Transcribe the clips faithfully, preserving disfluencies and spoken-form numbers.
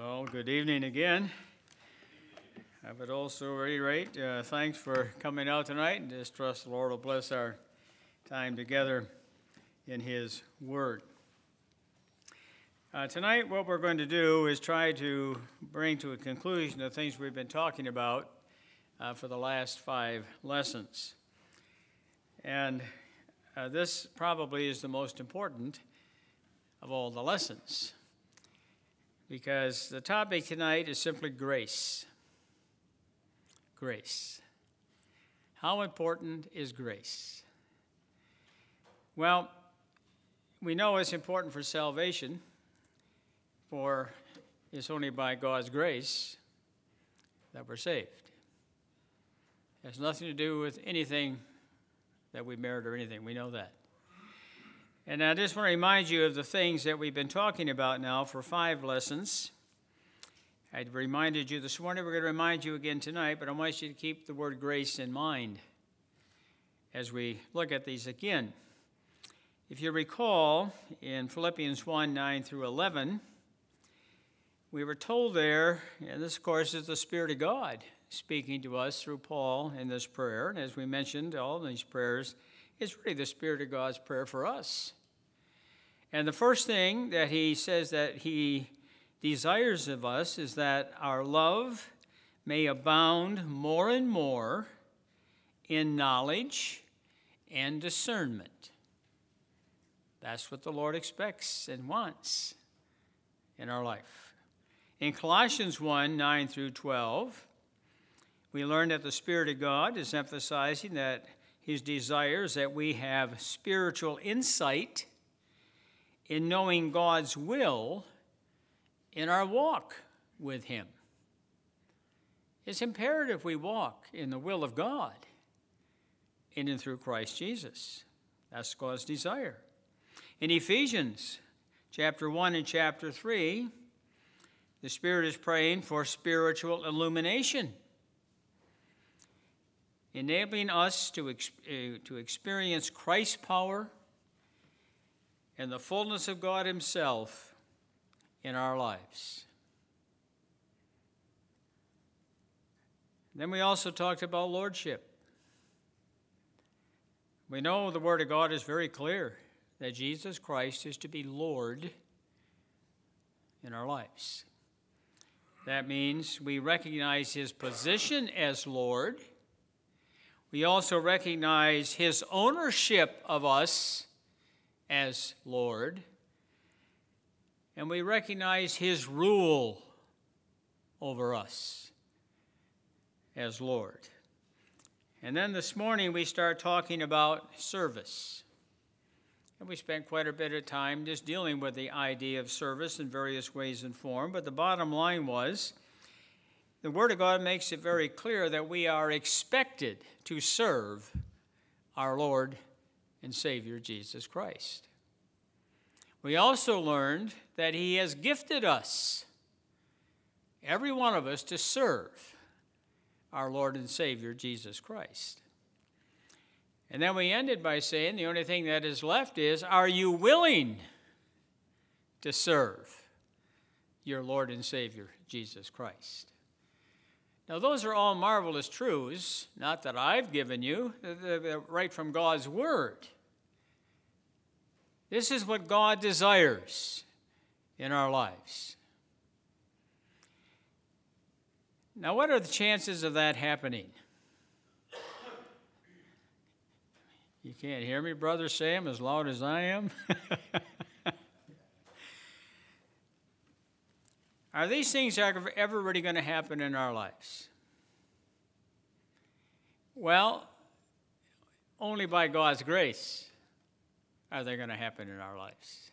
Well, good evening again. I would also reiterate uh, thanks for coming out tonight, and just trust the Lord will bless our time together in His Word. Uh, tonight, what we're going to do is try to bring to a conclusion the things we've been talking about uh, for the last five lessons. And uh, this probably is the most important of all the lessons, because the topic tonight is simply grace. Grace. How important is grace? Well, we know it's important for salvation, for it's only by God's grace that we're saved. It has nothing to do with anything that we merit or anything. We know that. And I just want to remind you of the things that we've been talking about now for five lessons. I reminded you this morning, we're going to remind you again tonight, but I want you to keep the word grace in mind as we look at these again. If you recall, in Philippians one, nine through eleven, we were told there, and this, of course, is the Spirit of God speaking to us through Paul in this prayer. And as we mentioned, all these prayers, it's really the Spirit of God's prayer for us. And the first thing that he says that he desires of us is that our love may abound more and more in knowledge and discernment. That's what the Lord expects and wants in our life. In Colossians one, nine through twelve, we learn that the Spirit of God is emphasizing that His desire is that we have spiritual insight in knowing God's will in our walk with Him. It's imperative we walk in the will of God in and through Christ Jesus. That's God's desire. In Ephesians chapter one and chapter three, the Spirit is praying for spiritual illumination, enabling us to, ex- uh, to experience Christ's power and the fullness of God Himself in our lives. Then we also talked about lordship. We know the Word of God is very clear that Jesus Christ is to be Lord in our lives. That means we recognize His position as Lord. We also recognize His ownership of us as Lord, and we recognize His rule over us as Lord. And then this morning we start talking about service. And we spent quite a bit of time just dealing with the idea of service in various ways and form, but the bottom line was, the Word of God makes it very clear that we are expected to serve our Lord and Savior, Jesus Christ. We also learned that He has gifted us, every one of us, to serve our Lord and Savior, Jesus Christ. And then we ended by saying the only thing that is left is, are you willing to serve your Lord and Savior, Jesus Christ? Now, those are all marvelous truths, not that I've given you, right from God's Word. This is what God desires in our lives. Now, what are the chances of that happening? You can't hear me, Brother Sam, as loud as I am? Are these things ever really going to happen in our lives? Well, only by God's grace are they going to happen in our lives.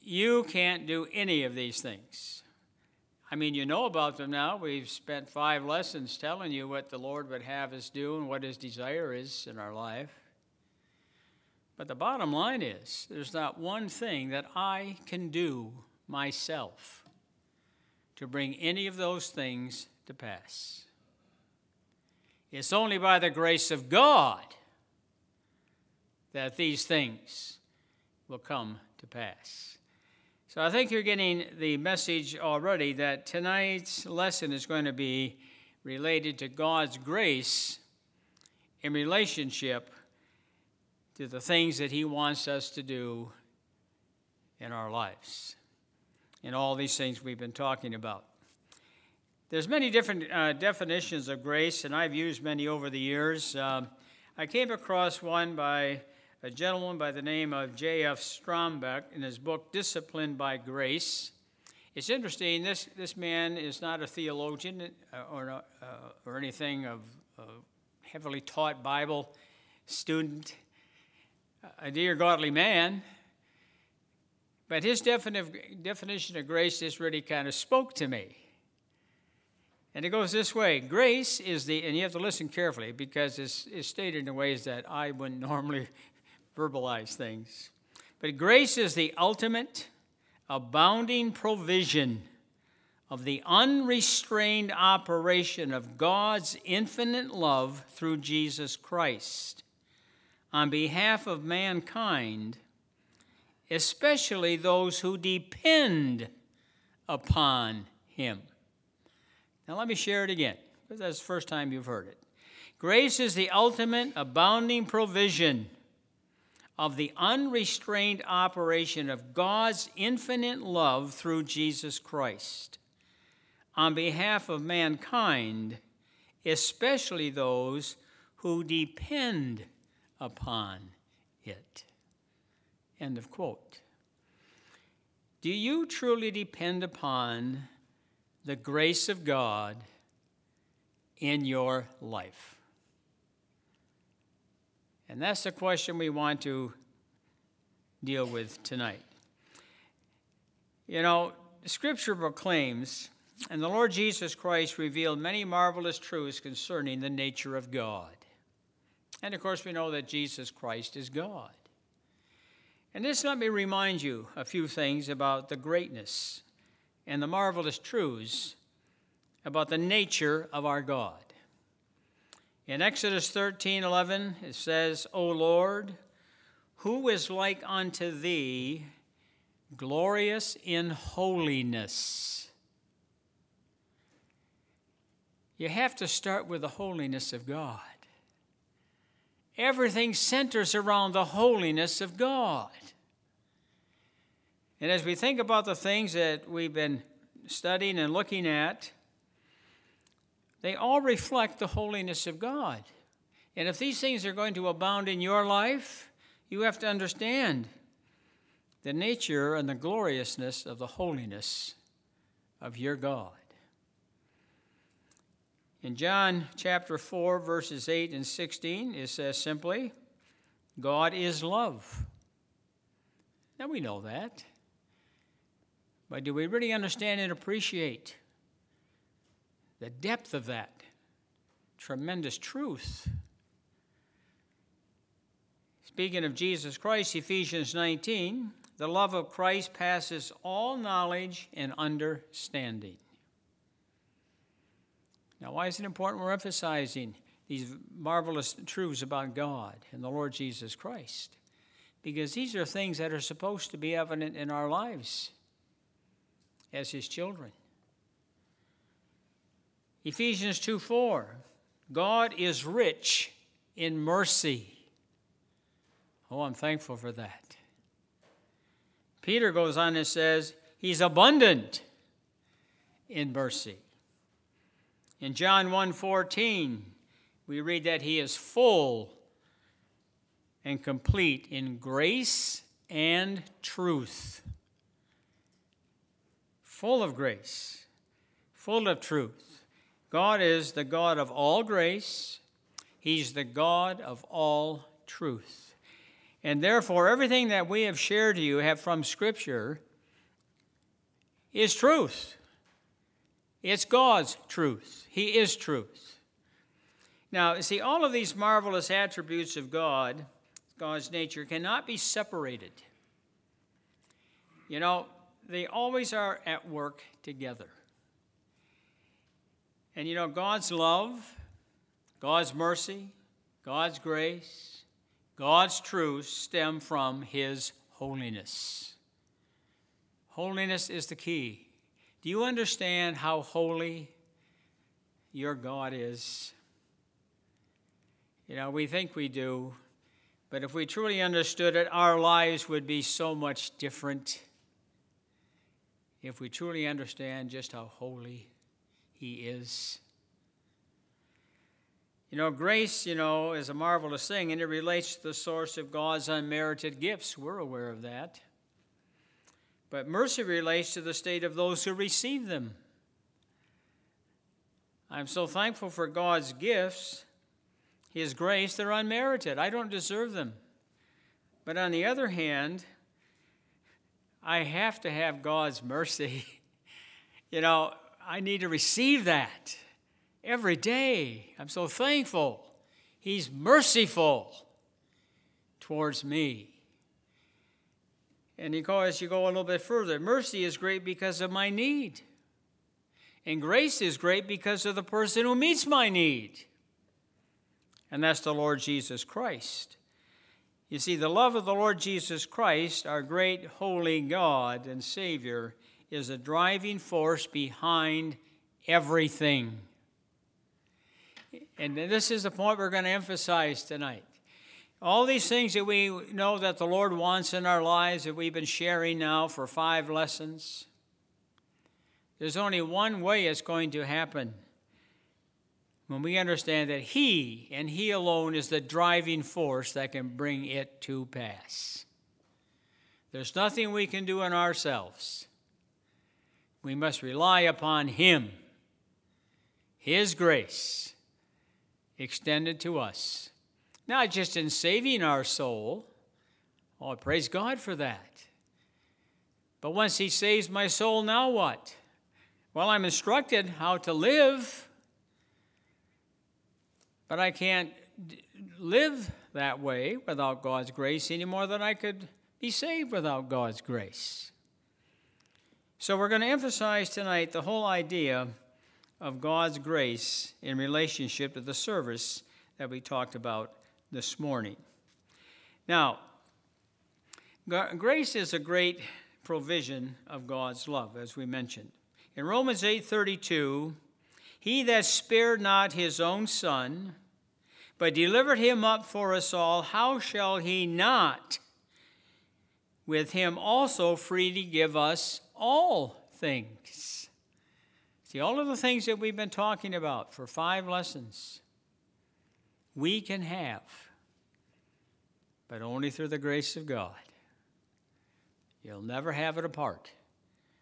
You can't do any of these things. I mean, you know about them now. We've spent five lessons telling you what the Lord would have us do and what His desire is in our life. But the bottom line is, there's not one thing that I can do myself to bring any of those things to pass. It's only by the grace of God that these things will come to pass. So I think you're getting the message already that tonight's lesson is going to be related to God's grace in relationship to the things that he wants us to do in our lives, and all these things we've been talking about. There's many different uh, definitions of grace, and I've used many over the years. Um, I came across one by a gentleman by the name of J F Strombeck in his book, Disciplined by Grace. It's interesting, this, this man is not a theologian or, uh, or anything of a heavily taught Bible student, a dear godly man. But his defini- definition of grace just really kind of spoke to me. And it goes this way. Grace is the, and you have to listen carefully because it's, it's stated in ways that I wouldn't normally verbalize things. But grace is the ultimate abounding provision of the unrestrained operation of God's infinite love through Jesus Christ on behalf of mankind, especially those who depend upon him. Now let me share it again, because that's the first time you've heard it. Grace is the ultimate abounding provision of the unrestrained operation of God's infinite love through Jesus Christ on behalf of mankind, especially those who depend upon it. End of quote. Do you truly depend upon the grace of God in your life? And that's the question we want to deal with tonight. You know, Scripture proclaims, and the Lord Jesus Christ revealed many marvelous truths concerning the nature of God. And of course, we know that Jesus Christ is God. And this, let me remind you a few things about the greatness and the marvelous truths about the nature of our God. In Exodus thirteen eleven, it says, O Lord, who is like unto thee, glorious in holiness? You have to start with the holiness of God. Everything centers around the holiness of God. And as we think about the things that we've been studying and looking at, they all reflect the holiness of God. And if these things are going to abound in your life, you have to understand the nature and the gloriousness of the holiness of your God. In John chapter four, verses eight and sixteen, it says simply, God is love. Now we know that. But do we really understand and appreciate the depth of that tremendous truth? Speaking of Jesus Christ, Ephesians nineteen, the love of Christ passes all knowledge and understanding. Now, why is it important we're emphasizing these marvelous truths about God and the Lord Jesus Christ? Because these are things that are supposed to be evident in our lives as his children. Ephesians two four, God is rich in mercy. Oh, I'm thankful for that. Peter goes on and says, he's abundant in mercy. In John one fourteen, we read that he is full and complete in grace and truth. Full of grace, full of truth. God is the God of all grace. He's the God of all truth. And therefore, everything that we have shared to you have from Scripture is truth. It's God's truth. He is truth. Now, see, all of these marvelous attributes of God, God's nature, cannot be separated. You know, they always are at work together. And you know, God's love, God's mercy, God's grace, God's truth stem from his holiness. Holiness is the key. Do you understand how holy your God is? You know, we think we do, but if we truly understood it, our lives would be so much different if we truly understand just how holy He is. You know, grace, you know, is a marvelous thing, and it relates to the source of God's unmerited gifts. We're aware of that. But mercy relates to the state of those who receive them. I'm so thankful for God's gifts, His grace. They're unmerited. I don't deserve them. But on the other hand, I have to have God's mercy. You know, I need to receive that. Every day, I'm so thankful. He's merciful towards me. And of course, you go a little bit further. Mercy is great because of my need. And grace is great because of the person who meets my need. And that's the Lord Jesus Christ. You see, the love of the Lord Jesus Christ, our great holy God and Savior, is the driving force behind everything. And this is the point we're going to emphasize tonight. All these things that we know that the Lord wants in our lives that we've been sharing now for five lessons, there's only one way it's going to happen. When we understand that He and He alone is the driving force that can bring it to pass. There's nothing we can do in ourselves. We must rely upon Him, His grace, extended to us, not just in saving our soul. Oh, praise God for that. But once He saves my soul, now what? Well, I'm instructed how to live, but I can't d- live that way without God's grace any more than I could be saved without God's grace. So we're going to emphasize tonight the whole idea of God's grace in relationship to the service that we talked about this morning. Now, grace is a great provision of God's love, as we mentioned. In Romans eight thirty-two, He that spared not His own Son, but delivered Him up for us all, how shall He not with Him also freely give us all things? See, all of the things that we've been talking about for five lessons, we can have, but only through the grace of God. You'll never have it apart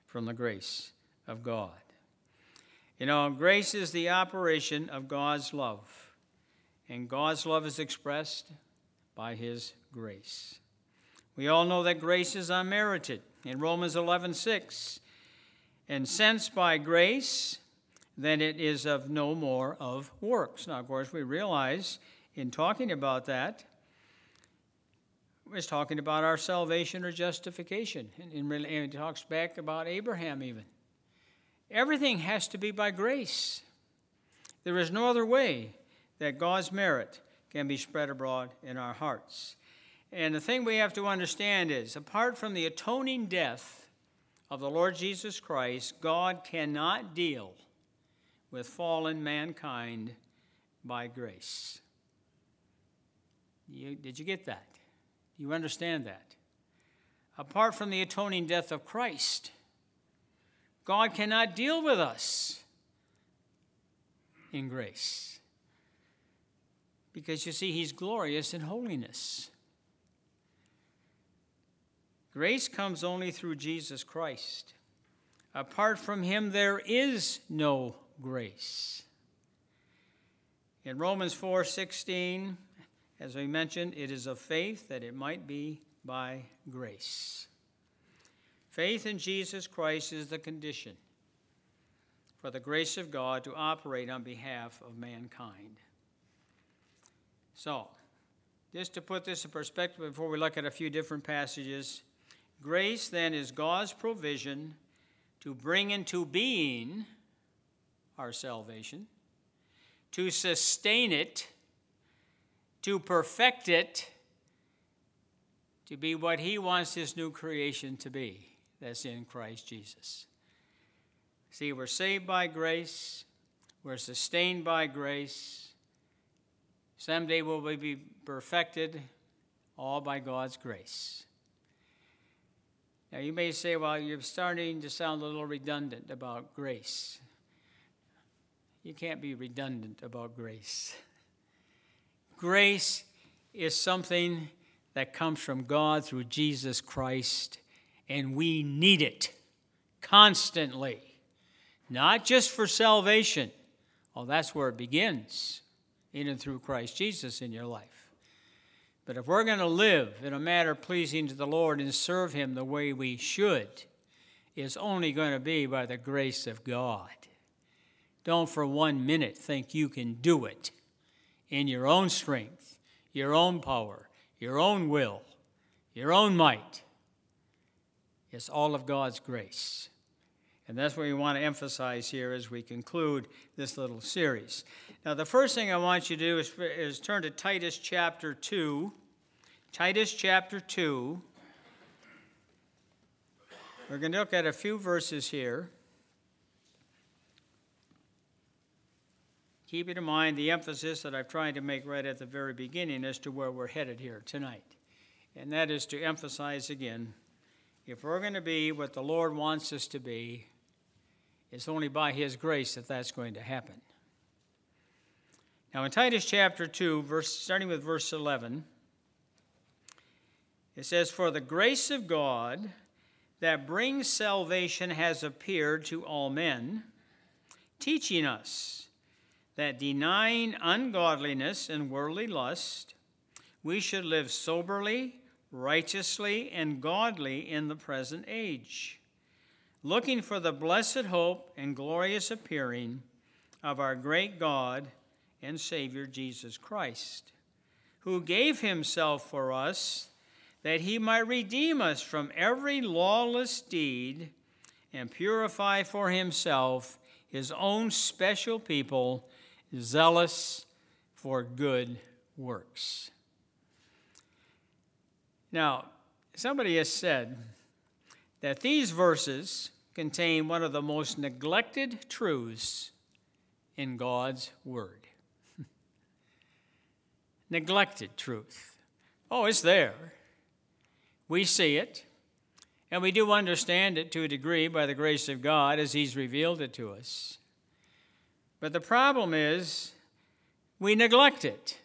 from the grace of God. You know, grace is the operation of God's love, and God's love is expressed by His grace. We all know that grace is unmerited. In Romans eleven six, and since by grace, then it is of no more of works. Now, of course, we realize in talking about that, we're talking about our salvation or justification. And it talks back about Abraham even. Everything has to be by grace. There is no other way that God's merit can be spread abroad in our hearts. And the thing we have to understand is, apart from the atoning death of the Lord Jesus Christ, God cannot deal with fallen mankind by grace. You, did you get that? You understand that? Apart from the atoning death of Christ, God cannot deal with us in grace. Because you see, He's glorious in holiness. Grace comes only through Jesus Christ. Apart from Him, there is no grace. In Romans four sixteen, as we mentioned, it is of faith that it might be by grace. Faith in Jesus Christ is the condition for the grace of God to operate on behalf of mankind. So, just to put this in perspective before we look at a few different passages, grace, then, is God's provision to bring into being our salvation, to sustain it, to perfect it, to be what He wants His new creation to be. that's in Christ Jesus. See, we're saved by grace. We're sustained by grace. Someday we'll be perfected, all by God's grace. Now, you may say, well, you're starting to sound a little redundant about grace. You can't be redundant about grace. Grace is something that comes from God through Jesus Christ, and we need it constantly, not just for salvation. Oh, that's where it begins, in and through Christ Jesus in your life. But if we're going to live in a manner pleasing to the Lord and serve Him the way we should, it's only going to be by the grace of God. Don't for one minute think you can do it in your own strength, your own power, your own will, your own might. It's all of God's grace. And that's what we want to emphasize here as we conclude this little series. Now, the first thing I want you to do is, is turn to Titus chapter two. Titus chapter two. We're going to look at a few verses here. Keep in mind the emphasis that I've tried to make right at the very beginning as to where we're headed here tonight. And that is to emphasize again, if we're going to be what the Lord wants us to be, it's only by His grace that that's going to happen. Now in Titus chapter two, verse, starting with verse eleven, it says, "For the grace of God that brings salvation has appeared to all men, teaching us that denying ungodliness and worldly lust, we should live soberly, righteously, and godly in the present age, looking for the blessed hope and glorious appearing of our great God and Savior Jesus Christ, who gave Himself for us that He might redeem us from every lawless deed and purify for Himself His own special people, zealous for good works." Now, somebody has said that these verses contain one of the most neglected truths in God's Word. Neglected truth. Oh, it's there. We see it, and we do understand it to a degree by the grace of God as He's revealed it to us. But the problem is we neglect it.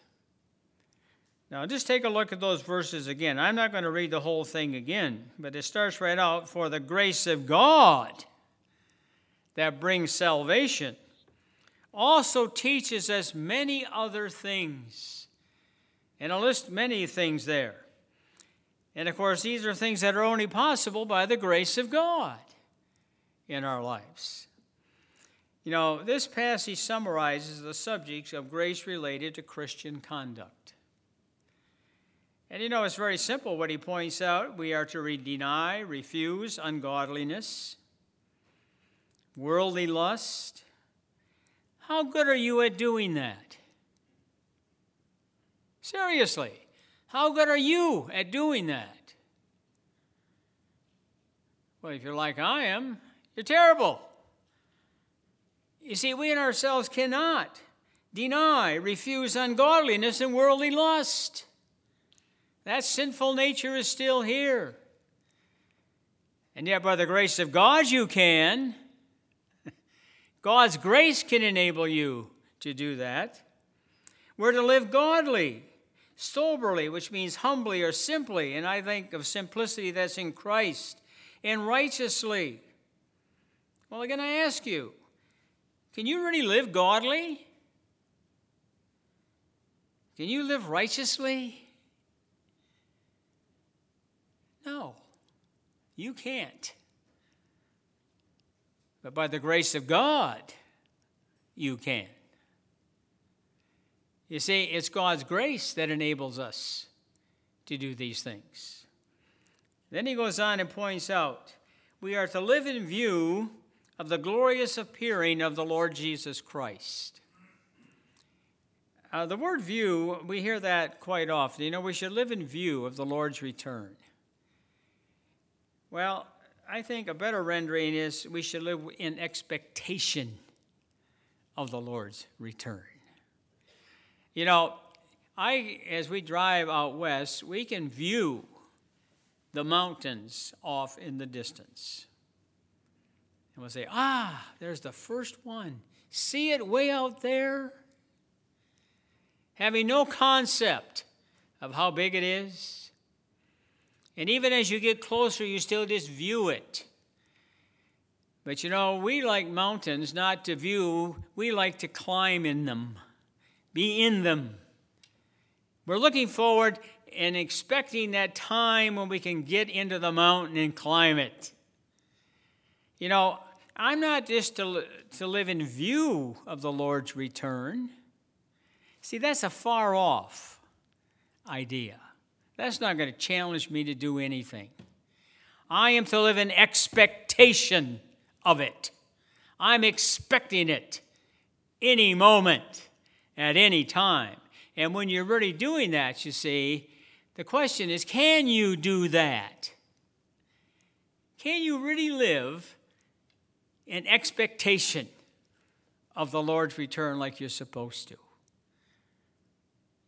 Now, just take a look at those verses again. I'm not going to read the whole thing again, but it starts right out, "For the grace of God that brings salvation also teaches us many other things." And I'll list many things there. And, of course, these are things that are only possible by the grace of God in our lives. You know, this passage summarizes the subjects of grace related to Christian conduct. And, you know, it's very simple what he points out. We are to deny, refuse ungodliness, worldly lust. How good are you at doing that? Seriously, how good are you at doing that? Well, if you're like I am, you're terrible. You see, we in ourselves cannot deny, refuse ungodliness and worldly lust. That sinful nature is still here. And yet, by the grace of God, you can. God's grace can enable you to do that. We're to live godly, soberly, which means humbly or simply, and I think of simplicity that's in Christ, and righteously. Well, again, I ask you, can you really live godly? Can you live righteously? No, you can't. But by the grace of God, you can. You see, it's God's grace that enables us to do these things. Then he goes on and points out, we are to live in view of the glorious appearing of the Lord Jesus Christ. Uh, the word view, we hear that quite often. You know, we should live in view of the Lord's return. Well, I think a better rendering is we should live in expectation of the Lord's return. You know, I, as we drive out west, we can view the mountains off in the distance. And we'll say, ah, there's the first one. See it way out there? Having no concept of how big it is. And even as you get closer, you still just view it. But you know, we like mountains not to view, we like to climb in them, be in them. We're looking forward and expecting that time when we can get into the mountain and climb it. You know, I'm not just to, to live in view of the Lord's return. See, that's a far-off idea. That's not going to challenge me to do anything. I am to live in expectation of it. I'm expecting it any moment, at any time. And when you're really doing that, you see, the question is, can you do that? Can you really live in expectation of the Lord's return like you're supposed to?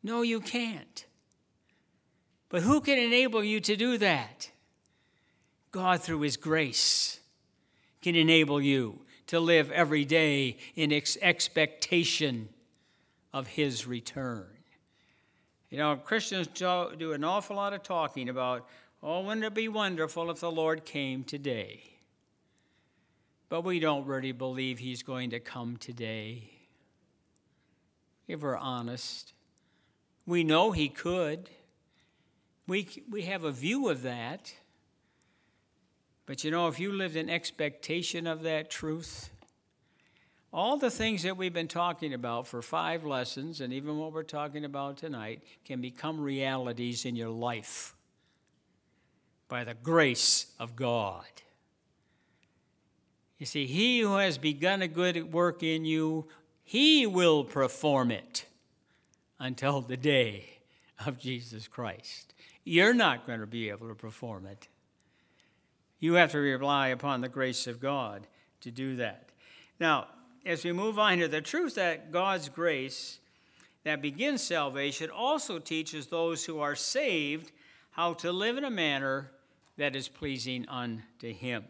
No, you can't. But who can enable you to do that? God, through His grace, can enable you to live every day in ex- expectation of His return. You know, Christians do an awful lot of talking about, oh, wouldn't it be wonderful if the Lord came today? But we don't really believe He's going to come today. If we're honest, we know He could. We, we have a view of that. But you know, if you lived in expectation of that truth, all the things that we've been talking about for five lessons, and even what we're talking about tonight, can become realities in your life by the grace of God. You see, He who has begun a good work in you, He will perform it until the day of Jesus Christ. You're not going to be able to perform it. You have to rely upon the grace of God to do that. Now, as we move on here, the truth that God's grace that begins salvation also teaches those who are saved how to live in a manner that is pleasing unto Him.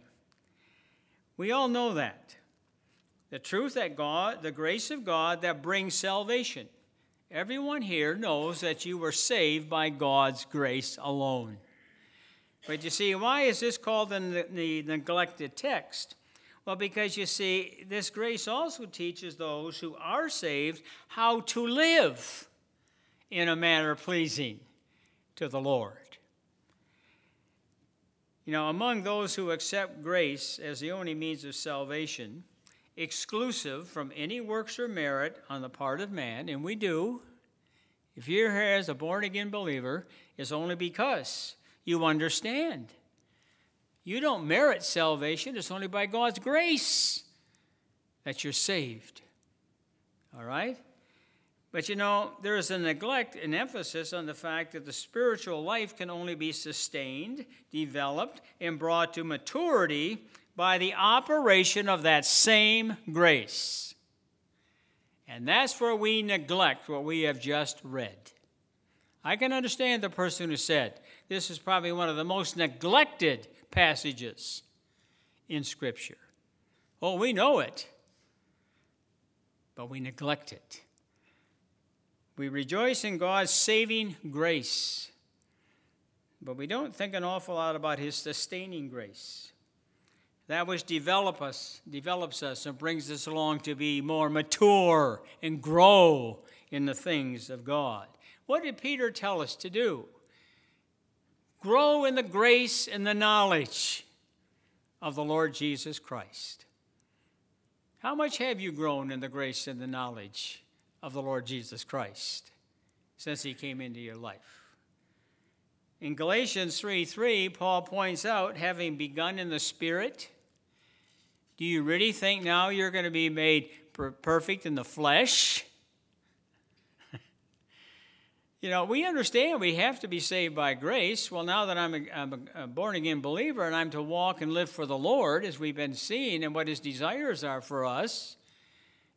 We all know that. The truth that God, the grace of God that brings salvation. Everyone here knows that you were saved by God's grace alone. But you see, why is this called the, the neglected text? Well, because you see, this grace also teaches those who are saved how to live in a manner pleasing to the Lord. You know, among those who accept grace as the only means of salvation, exclusive from any works or merit on the part of man, and we do, if you're here as a born-again believer, it's only because you understand. You don't merit salvation. It's only by God's grace that you're saved. All right? But you know, there is a neglect and emphasis on the fact that the spiritual life can only be sustained, developed, and brought to maturity by the operation of that same grace. And that's where we neglect what we have just read. I can understand the person who said, this is probably one of the most neglected passages in Scripture. Oh, we know it, but we neglect it. We rejoice in God's saving grace, but we don't think an awful lot about His sustaining grace. That which develop us, develops us and brings us along to be more mature and grow in the things of God. What did Peter tell us to do? Grow in the grace and the knowledge of the Lord Jesus Christ. How much have you grown in the grace and the knowledge of the Lord Jesus Christ since He came into your life? In Galatians three three, Paul points out, having begun in the Spirit, do you really think now you're going to be made per- perfect in the flesh? You know, we understand we have to be saved by grace. Well, now that I'm a, I'm a born-again believer and I'm to walk and live for the Lord, as we've been seeing, and what his desires are for us,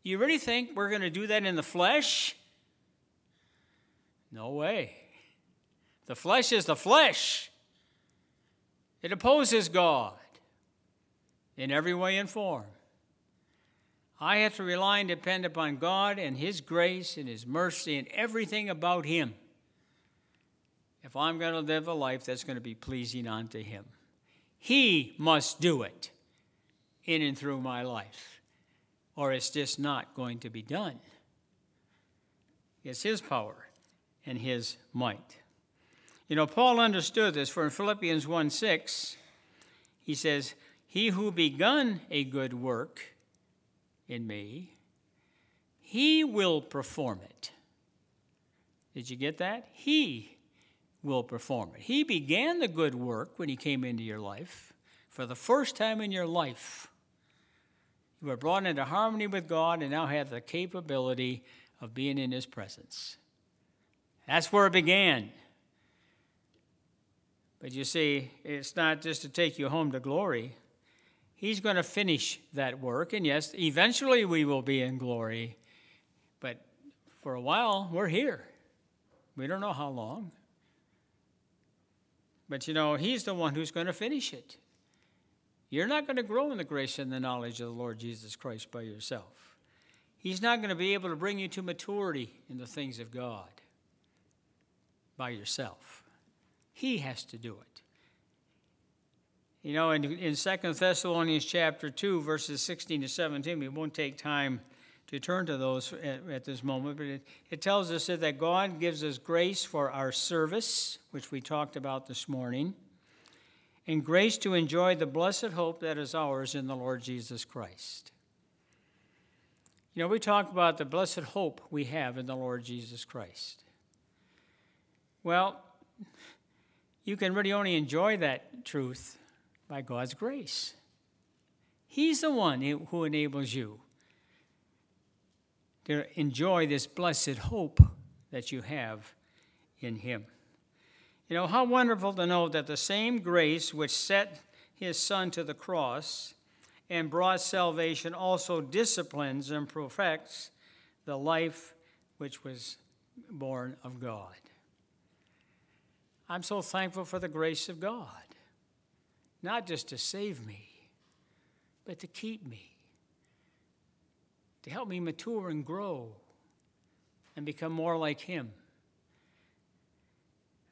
you really think we're going to do that in the flesh? No way. The flesh is the flesh. It opposes God in every way and form. I have to rely and depend upon God and his grace and his mercy and everything about him if I'm going to live a life that's going to be pleasing unto him. He must do it in and through my life, or it's just not going to be done. It's his power and his might. You know, Paul understood this, for in Philippians one six, he says, "He who begun a good work in me, he will perform it." Did you get that? He will perform it. He began the good work when he came into your life. For the first time in your life, you were brought into harmony with God and now have the capability of being in his presence. That's where it began. But you see, it's not just to take you home to glory. He's going to finish that work, and yes, eventually we will be in glory, but for a while, we're here. We don't know how long. But you know, he's the one who's going to finish it. You're not going to grow in the grace and the knowledge of the Lord Jesus Christ by yourself. He's not going to be able to bring you to maturity in the things of God by yourself. He has to do it. You know, in, in Second Thessalonians chapter two, verses sixteen to seventeen, we won't take time to turn to those at, at this moment, but it, it tells us that God gives us grace for our service, which we talked about this morning, and grace to enjoy the blessed hope that is ours in the Lord Jesus Christ. You know, we talked about the blessed hope we have in the Lord Jesus Christ. Well, you can really only enjoy that truth by God's grace. He's the one who enables you to enjoy this blessed hope that you have in him. You know, how wonderful to know that the same grace which set his son to the cross and brought salvation also disciplines and perfects the life which was born of God. I'm so thankful for the grace of God. Not just to save me, but to keep me, to help me mature and grow and become more like him.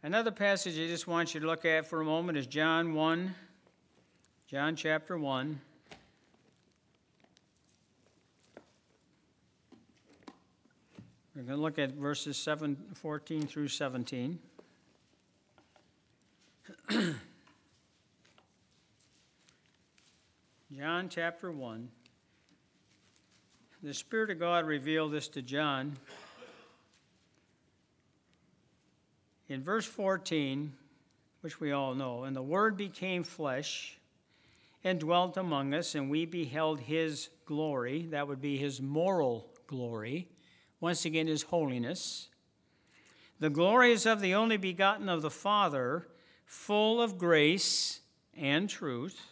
Another passage I just want you to look at for a moment is John one, John chapter one. We're going to look at verses seven, fourteen through seventeen. John chapter one. The Spirit of God revealed this to John. In verse fourteen, which we all know, "And the Word became flesh and dwelt among us, and we beheld his glory." That would be his moral glory. Once again, his holiness. "The glory is of the only begotten of the Father, full of grace and truth.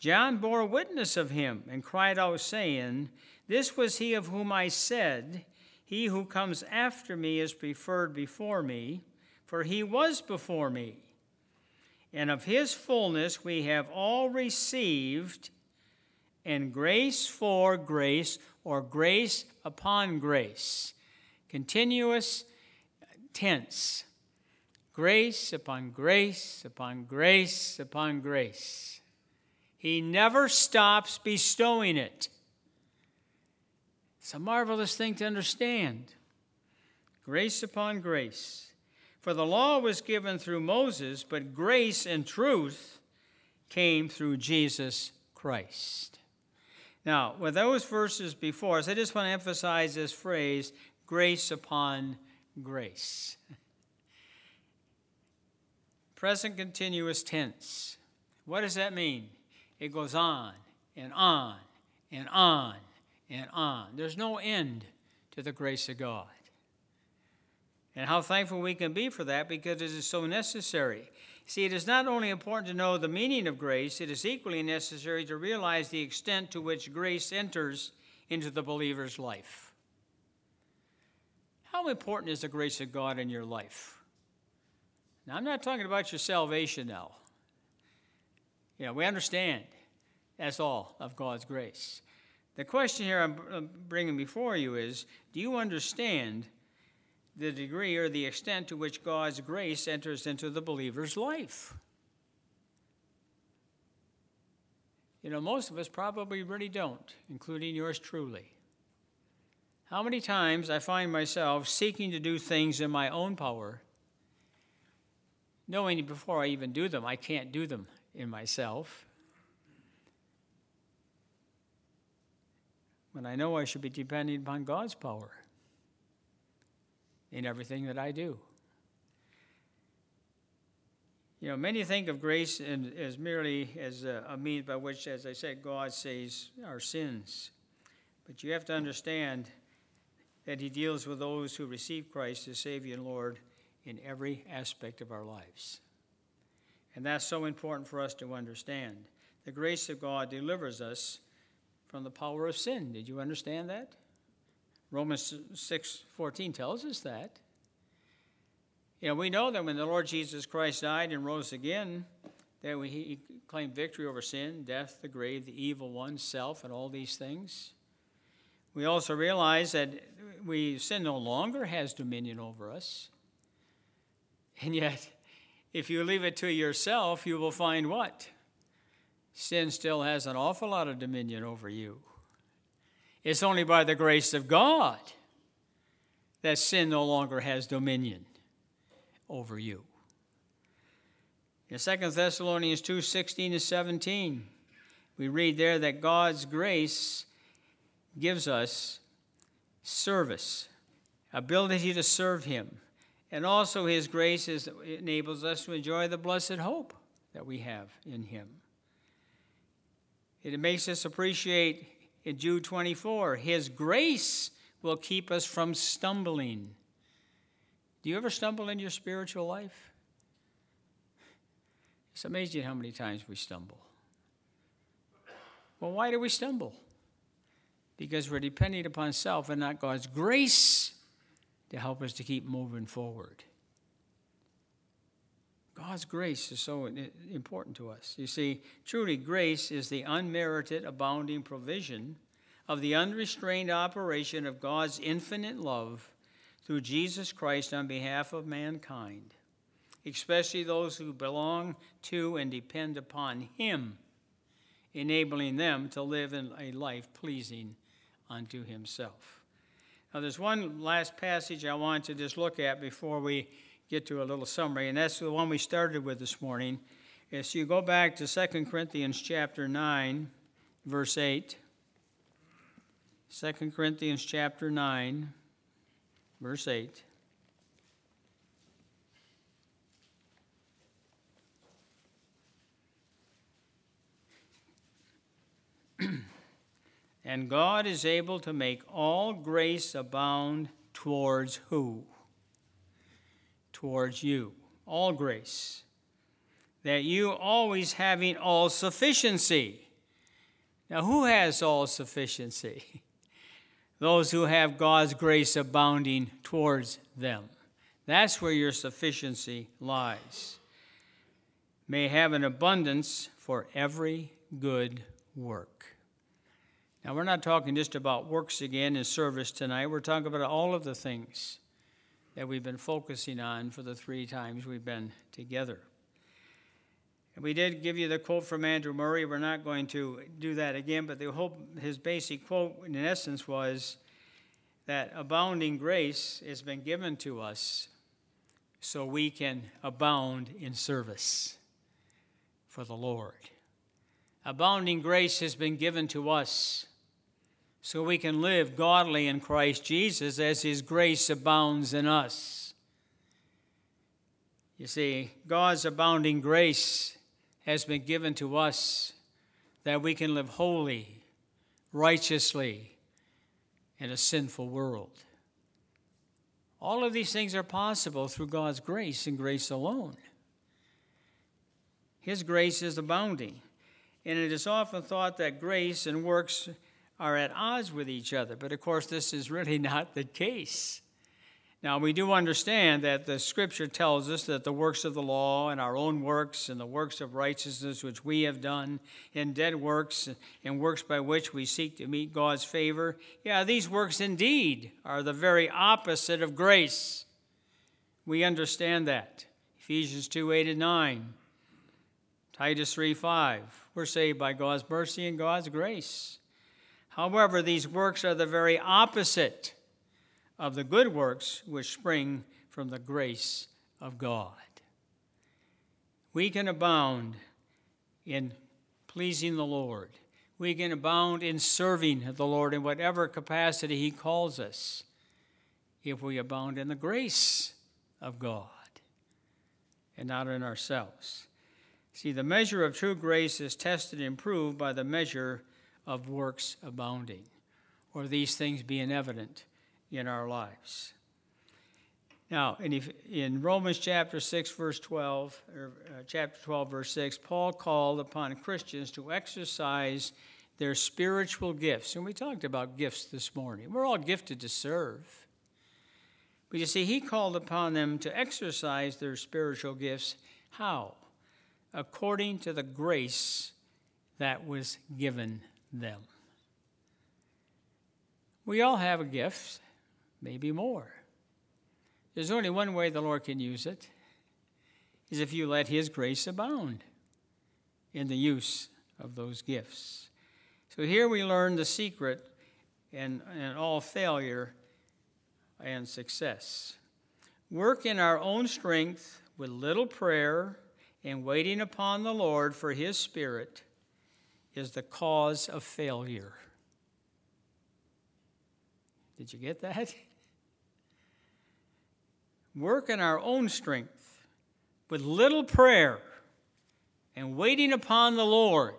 John bore witness of him and cried out, saying, This was he of whom I said, He who comes after me is preferred before me, for he was before me. And of his fullness we have all received, and grace for grace," or grace upon grace. Continuous tense. Grace upon grace upon grace upon grace. He never stops bestowing it. It's a marvelous thing to understand. Grace upon grace. "For the law was given through Moses, but grace and truth came through Jesus Christ." Now, with those verses before us, I just want to emphasize this phrase, grace upon grace. Present continuous tense. What does that mean? It goes on and on and on and on. There's no end to the grace of God. And how thankful we can be for that, because it is so necessary. See, it is not only important to know the meaning of grace, it is equally necessary to realize the extent to which grace enters into the believer's life. How important is the grace of God in your life? Now, I'm not talking about your salvation now. You know, we understand that's all of God's grace. The question here I'm bringing before you is, do you understand the degree or the extent to which God's grace enters into the believer's life? You know, most of us probably really don't, including yours truly. How many times I find myself seeking to do things in my own power, knowing before I even do them, I can't do them in myself, when I know I should be depending upon God's power in everything that I do. You know, many think of grace in, as merely as a, a means by which, as I said, God saves our sins. But you have to understand that he deals with those who receive Christ as Savior and Lord in every aspect of our lives. And that's so important for us to understand. The grace of God delivers us from the power of sin. Did you understand that? Romans six fourteen tells us that. You know, we know that when the Lord Jesus Christ died and rose again, that we, he claimed victory over sin, death, the grave, the evil one, self, and all these things. We also realize that we sin no longer has dominion over us. And yet, if you leave it to yourself, you will find what? Sin still has an awful lot of dominion over you. It's only by the grace of God that sin no longer has dominion over you. In Second Thessalonians two sixteen and seventeen, we read there that God's grace gives us service, ability to serve him, and also his grace is, enables us to enjoy the blessed hope that we have in him. It makes us appreciate in Jude twenty-four, his grace will keep us from stumbling. Do you ever stumble in your spiritual life? It's amazing how many times we stumble. Well, why do we stumble? Because we're depending upon self and not God's grace to help us to keep moving forward. God's grace is so important to us. You see, truly, grace is the unmerited, abounding provision of the unrestrained operation of God's infinite love through Jesus Christ on behalf of mankind, especially those who belong to and depend upon him, enabling them to live in a life pleasing unto himself. Now, there's one last passage I want to just look at before we get to a little summary, and that's the one we started with this morning. If you go back to Second Corinthians chapter nine, verse eight. Second Corinthians chapter nine, verse eight. And God is able to make all grace abound towards who? Towards you, all grace, that you always having all sufficiency. Now, who has all sufficiency? Those who have God's grace abounding towards them. That's where your sufficiency lies. May have an abundance for every good work. Now, we're not talking just about works again in service tonight. We're talking about all of the things that we've been focusing on for the three times we've been together. And we did give you the quote from Andrew Murray. We're not going to do that again, but the whole, his basic quote, in essence, was that abounding grace has been given to us so we can abound in service for the Lord. Abounding grace has been given to us so we can live godly in Christ Jesus as his grace abounds in us. You see, God's abounding grace has been given to us that we can live holy, righteously in a sinful world. All of these things are possible through God's grace and grace alone. His grace is abounding. And it is often thought that grace and works are at odds with each other. But, of course, this is really not the case. Now, we do understand that the Scripture tells us that the works of the law and our own works and the works of righteousness which we have done and dead works and works by which we seek to meet God's favor, yeah, these works indeed are the very opposite of grace. We understand that. Ephesians two, eight and nine, Titus three, five. We're saved by God's mercy and God's grace. However, these works are the very opposite of the good works which spring from the grace of God. We can abound in pleasing the Lord. We can abound in serving the Lord in whatever capacity He calls us if we abound in the grace of God and not in ourselves. See, the measure of true grace is tested and proved by the measure of works abounding, or these things being evident in our lives. Now, in, in Romans chapter six, verse twelve, or chapter twelve, verse six, Paul called upon Christians to exercise their spiritual gifts. And we talked about gifts this morning. We're all gifted to serve. But you see, he called upon them to exercise their spiritual gifts. How? According to the grace that was given them. We all have a gift. Maybe more. There's only one way the Lord can use it, is if you let His grace abound in the use of those gifts. So here we learn the secret in, in all failure and success. Work in our own strength with little prayer and waiting upon the Lord for His Spirit is the cause of failure. Did you get that? Work in our own strength with little prayer and waiting upon the Lord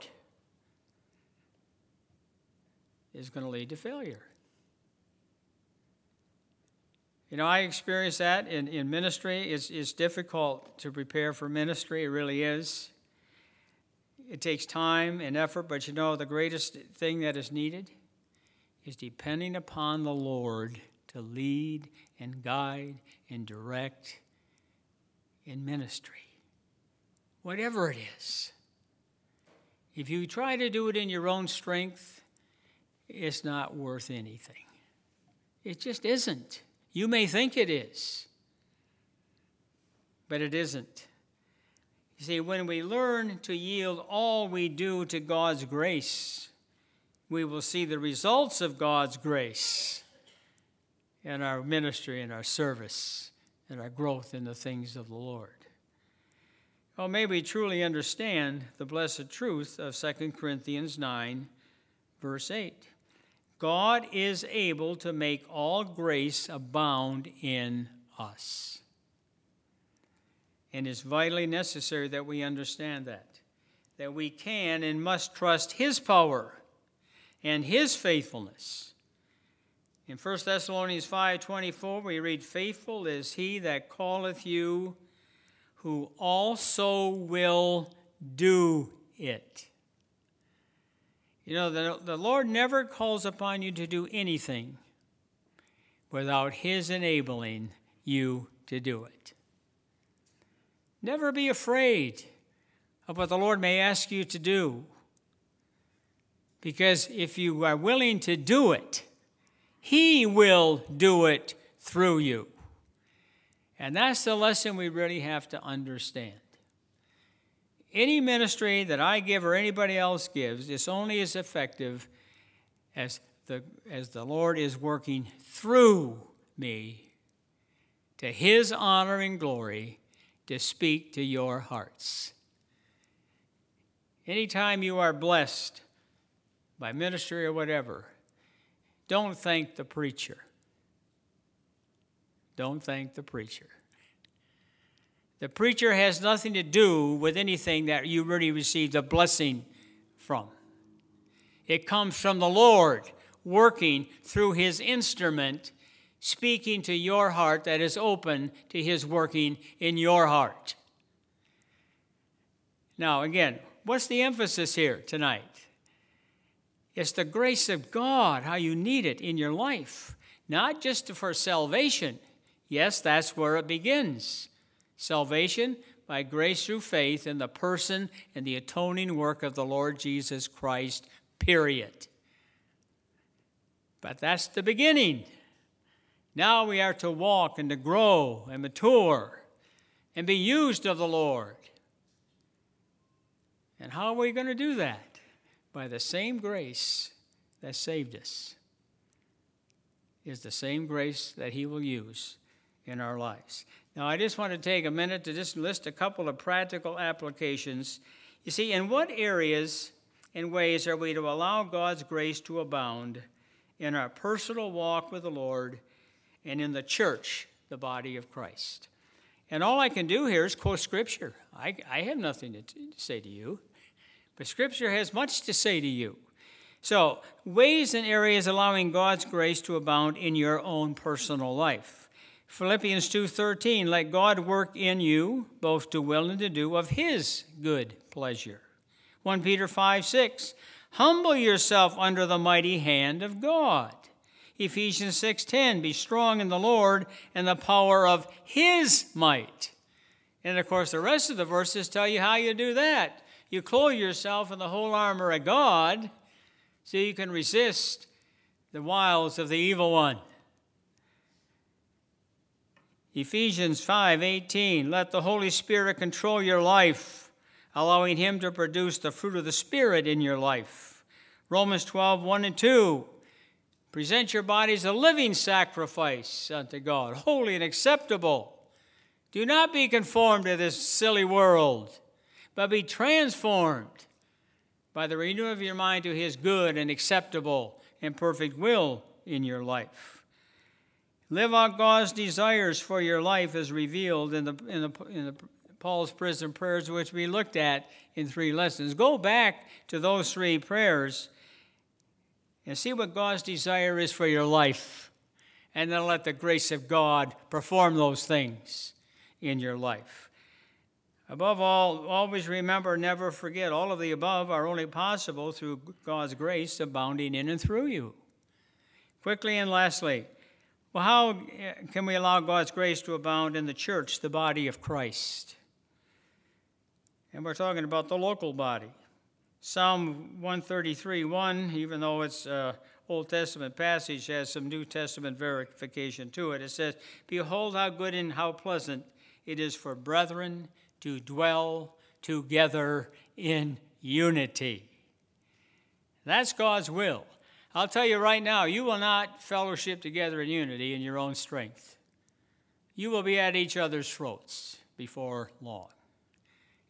is going to lead to failure. You know, I experienced that in, in ministry. It's, it's difficult to prepare for ministry. It really is. It takes time and effort, but you know, the greatest thing that is needed is depending upon the Lord to lead and guide and direct in ministry. Whatever it is. If you try to do it in your own strength, it's not worth anything. It just isn't. You may think it is, but it isn't. You see, when we learn to yield all we do to God's grace, we will see the results of God's grace in our ministry, in our service, in our growth in the things of the Lord. Well, may we truly understand the blessed truth of Second Corinthians nine, verse eight. God is able to make all grace abound in us. And it's vitally necessary that we understand that, that we can and must trust His power and His faithfulness. In First Thessalonians five twenty-four, we read, "Faithful is He that calleth you, who also will do it." You know, the, the Lord never calls upon you to do anything without His enabling you to do it. Never be afraid of what the Lord may ask you to do. Because if you are willing to do it, He will do it through you. And that's the lesson we really have to understand. Any ministry that I give or anybody else gives is only as effective as the, as the Lord is working through me to His honor and glory to speak to your hearts. Anytime you are blessed by ministry or whatever, don't thank the preacher. Don't thank the preacher. The preacher has nothing to do with anything that you really received a blessing from. It comes from the Lord working through His instrument speaking to your heart that is open to his working in your heart. Now, again, what's the emphasis here tonight? It's the grace of God, how you need it in your life, not just for salvation. Yes, that's where it begins. Salvation by grace through faith in the person and the atoning work of the Lord Jesus Christ, period. But that's the beginning. Now we are to walk and to grow and mature and be used of the Lord. And how are we going to do that? By the same grace that saved us is the same grace that he will use in our lives. Now, I just want to take a minute to just list a couple of practical applications. You see, in what areas and ways are we to allow God's grace to abound in our personal walk with the Lord and in the church, the body of Christ? And all I can do here is quote Scripture. I, I have nothing to t- say to you, but Scripture has much to say to you. So, ways and areas allowing God's grace to abound in your own personal life. Philippians two thirteen, let God work in you, both to will and to do of his good pleasure. First Peter five six, humble yourself under the mighty hand of God. Ephesians six ten, be strong in the Lord and the power of his might. And, of course, the rest of the verses tell you how you do that. You clothe yourself in the whole armor of God so you can resist the wiles of the evil one. Ephesians five eighteen, let the Holy Spirit control your life, allowing him to produce the fruit of the Spirit in your life. Romans twelve one and two, present your bodies a living sacrifice unto God, holy and acceptable. Do not be conformed to this silly world, but be transformed by the renewing of your mind to his good and acceptable and perfect will in your life. Live out God's desires for your life as revealed in the in the, in the Paul's prison prayers, which we looked at in three lessons. Go back to those three prayers and see what God's desire is for your life. And then let the grace of God perform those things in your life. Above all, always remember, never forget, all of the above are only possible through God's grace abounding in and through you. Quickly and lastly, well, how can we allow God's grace to abound in the church, the body of Christ? And we're talking about the local body. Psalm one thirty-three one, even though it's an Old Testament passage, has some New Testament verification to it. It says, behold how good and how pleasant it is for brethren to dwell together in unity. That's God's will. I'll tell you right now, you will not fellowship together in unity in your own strength. You will be at each other's throats before long.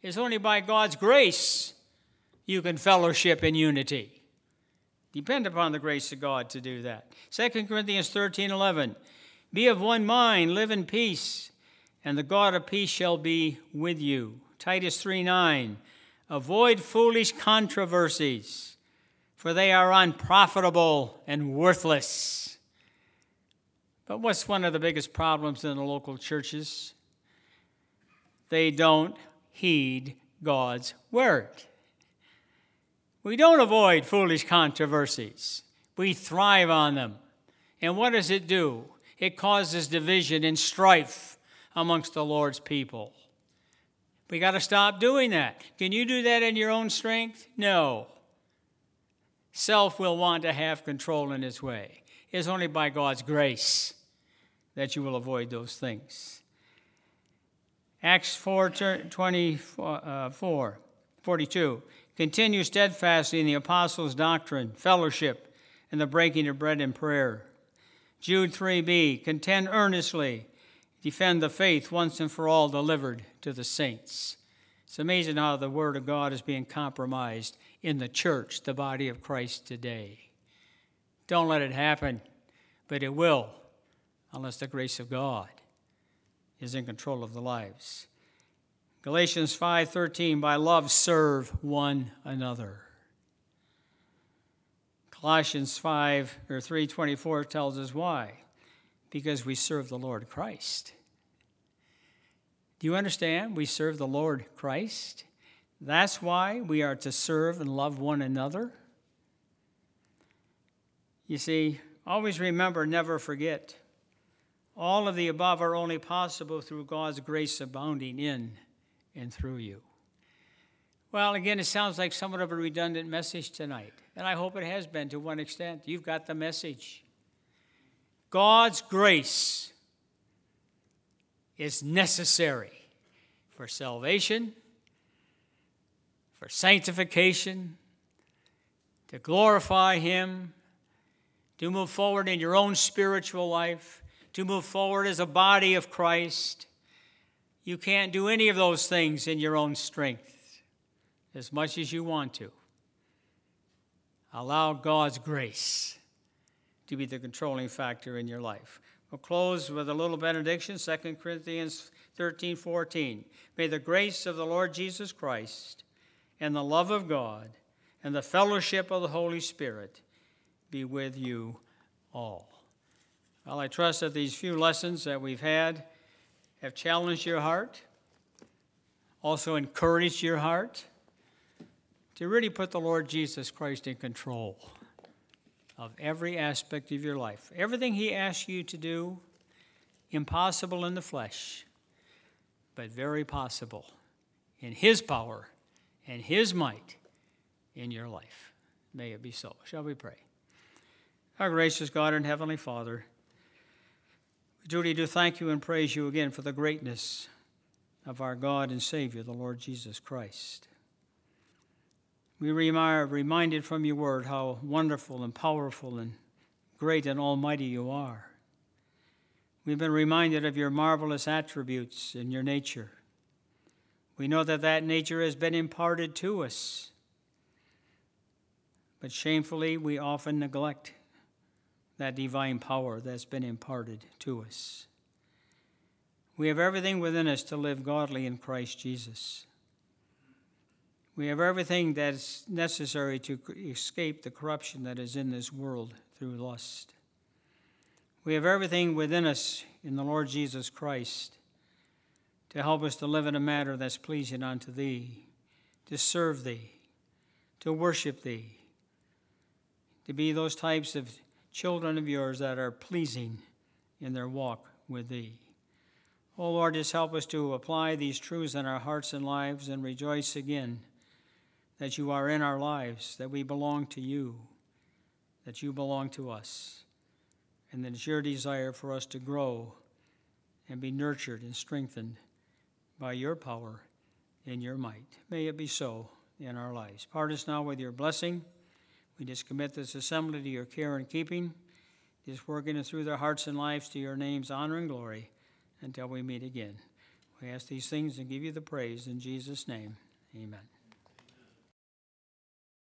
It's only by God's grace you can fellowship in unity. Depend upon the grace of God to do that. Second Corinthians thirteen eleven, be of one mind, live in peace, and the God of peace shall be with you. Titus three nine, avoid foolish controversies, for they are unprofitable and worthless. But what's one of the biggest problems in the local churches? They don't heed God's word. We don't avoid foolish controversies. We thrive on them. And what does it do? It causes division and strife amongst the Lord's people. We got to stop doing that. Can you do that in your own strength? No. Self will want to have control in his way. It's only by God's grace that you will avoid those things. Acts four twenty-four forty-two. Continue steadfastly in the apostles' doctrine, fellowship, and the breaking of bread and prayer. Jude three b, contend earnestly, defend the faith once and for all delivered to the saints. It's amazing how the word of God is being compromised in the church, the body of Christ today. Don't let it happen, but it will, unless the grace of God is in control of the lives. Galatians five thirteen, by love serve one another. Colossians five or three twenty-four tells us why. because we serve the Lord Christ. Do you understand? We serve the Lord Christ. That's why we are to serve and love one another. You see, always remember, never forget. All of the above are only possible through God's grace abounding in and through you. Well, again, it sounds like somewhat of a redundant message tonight, and I hope it has been to one extent. You've got the message. God's grace is necessary for salvation, for sanctification, to glorify Him, to move forward in your own spiritual life, to move forward as a body of Christ. You can't do any of those things in your own strength, as much as you want to. Allow God's grace to be the controlling factor in your life. We'll close with a little benediction, Second Corinthians thirteen fourteen. May the grace of the Lord Jesus Christ and the love of God and the fellowship of the Holy Spirit be with you all. Well, I trust that these few lessons that we've had have challenged your heart, also encouraged your heart, to really put the Lord Jesus Christ in control of every aspect of your life. Everything He asks you to do, impossible in the flesh, but very possible in His power and His might in your life. May it be so. Shall we pray? Our gracious God and Heavenly Father, we duly do thank you and praise you again for the greatness of our God and Savior, the Lord Jesus Christ. We are reminded from your word how wonderful and powerful and great and almighty you are. We've been reminded of your marvelous attributes in your nature. We know that that nature has been imparted to us. But shamefully, we often neglect that divine power that's been imparted to us. We have everything within us to live godly in Christ Jesus. We have everything that is necessary to escape the corruption that is in this world through lust. We have everything within us in the Lord Jesus Christ to help us to live in a manner that's pleasing unto Thee, to serve Thee, to worship Thee, to be those types of children of yours that are pleasing in their walk with Thee. Oh Lord, just help us to apply these truths in our hearts and lives and rejoice again that you are in our lives, that we belong to you, that you belong to us, and that it's your desire for us to grow and be nurtured and strengthened by your power and your might. May it be so in our lives. Part us now with your blessing. We just commit this assembly to your care and keeping, just working it through their hearts and lives to your name's honor and glory until we meet again. We ask these things and give you the praise in Jesus' name. Amen.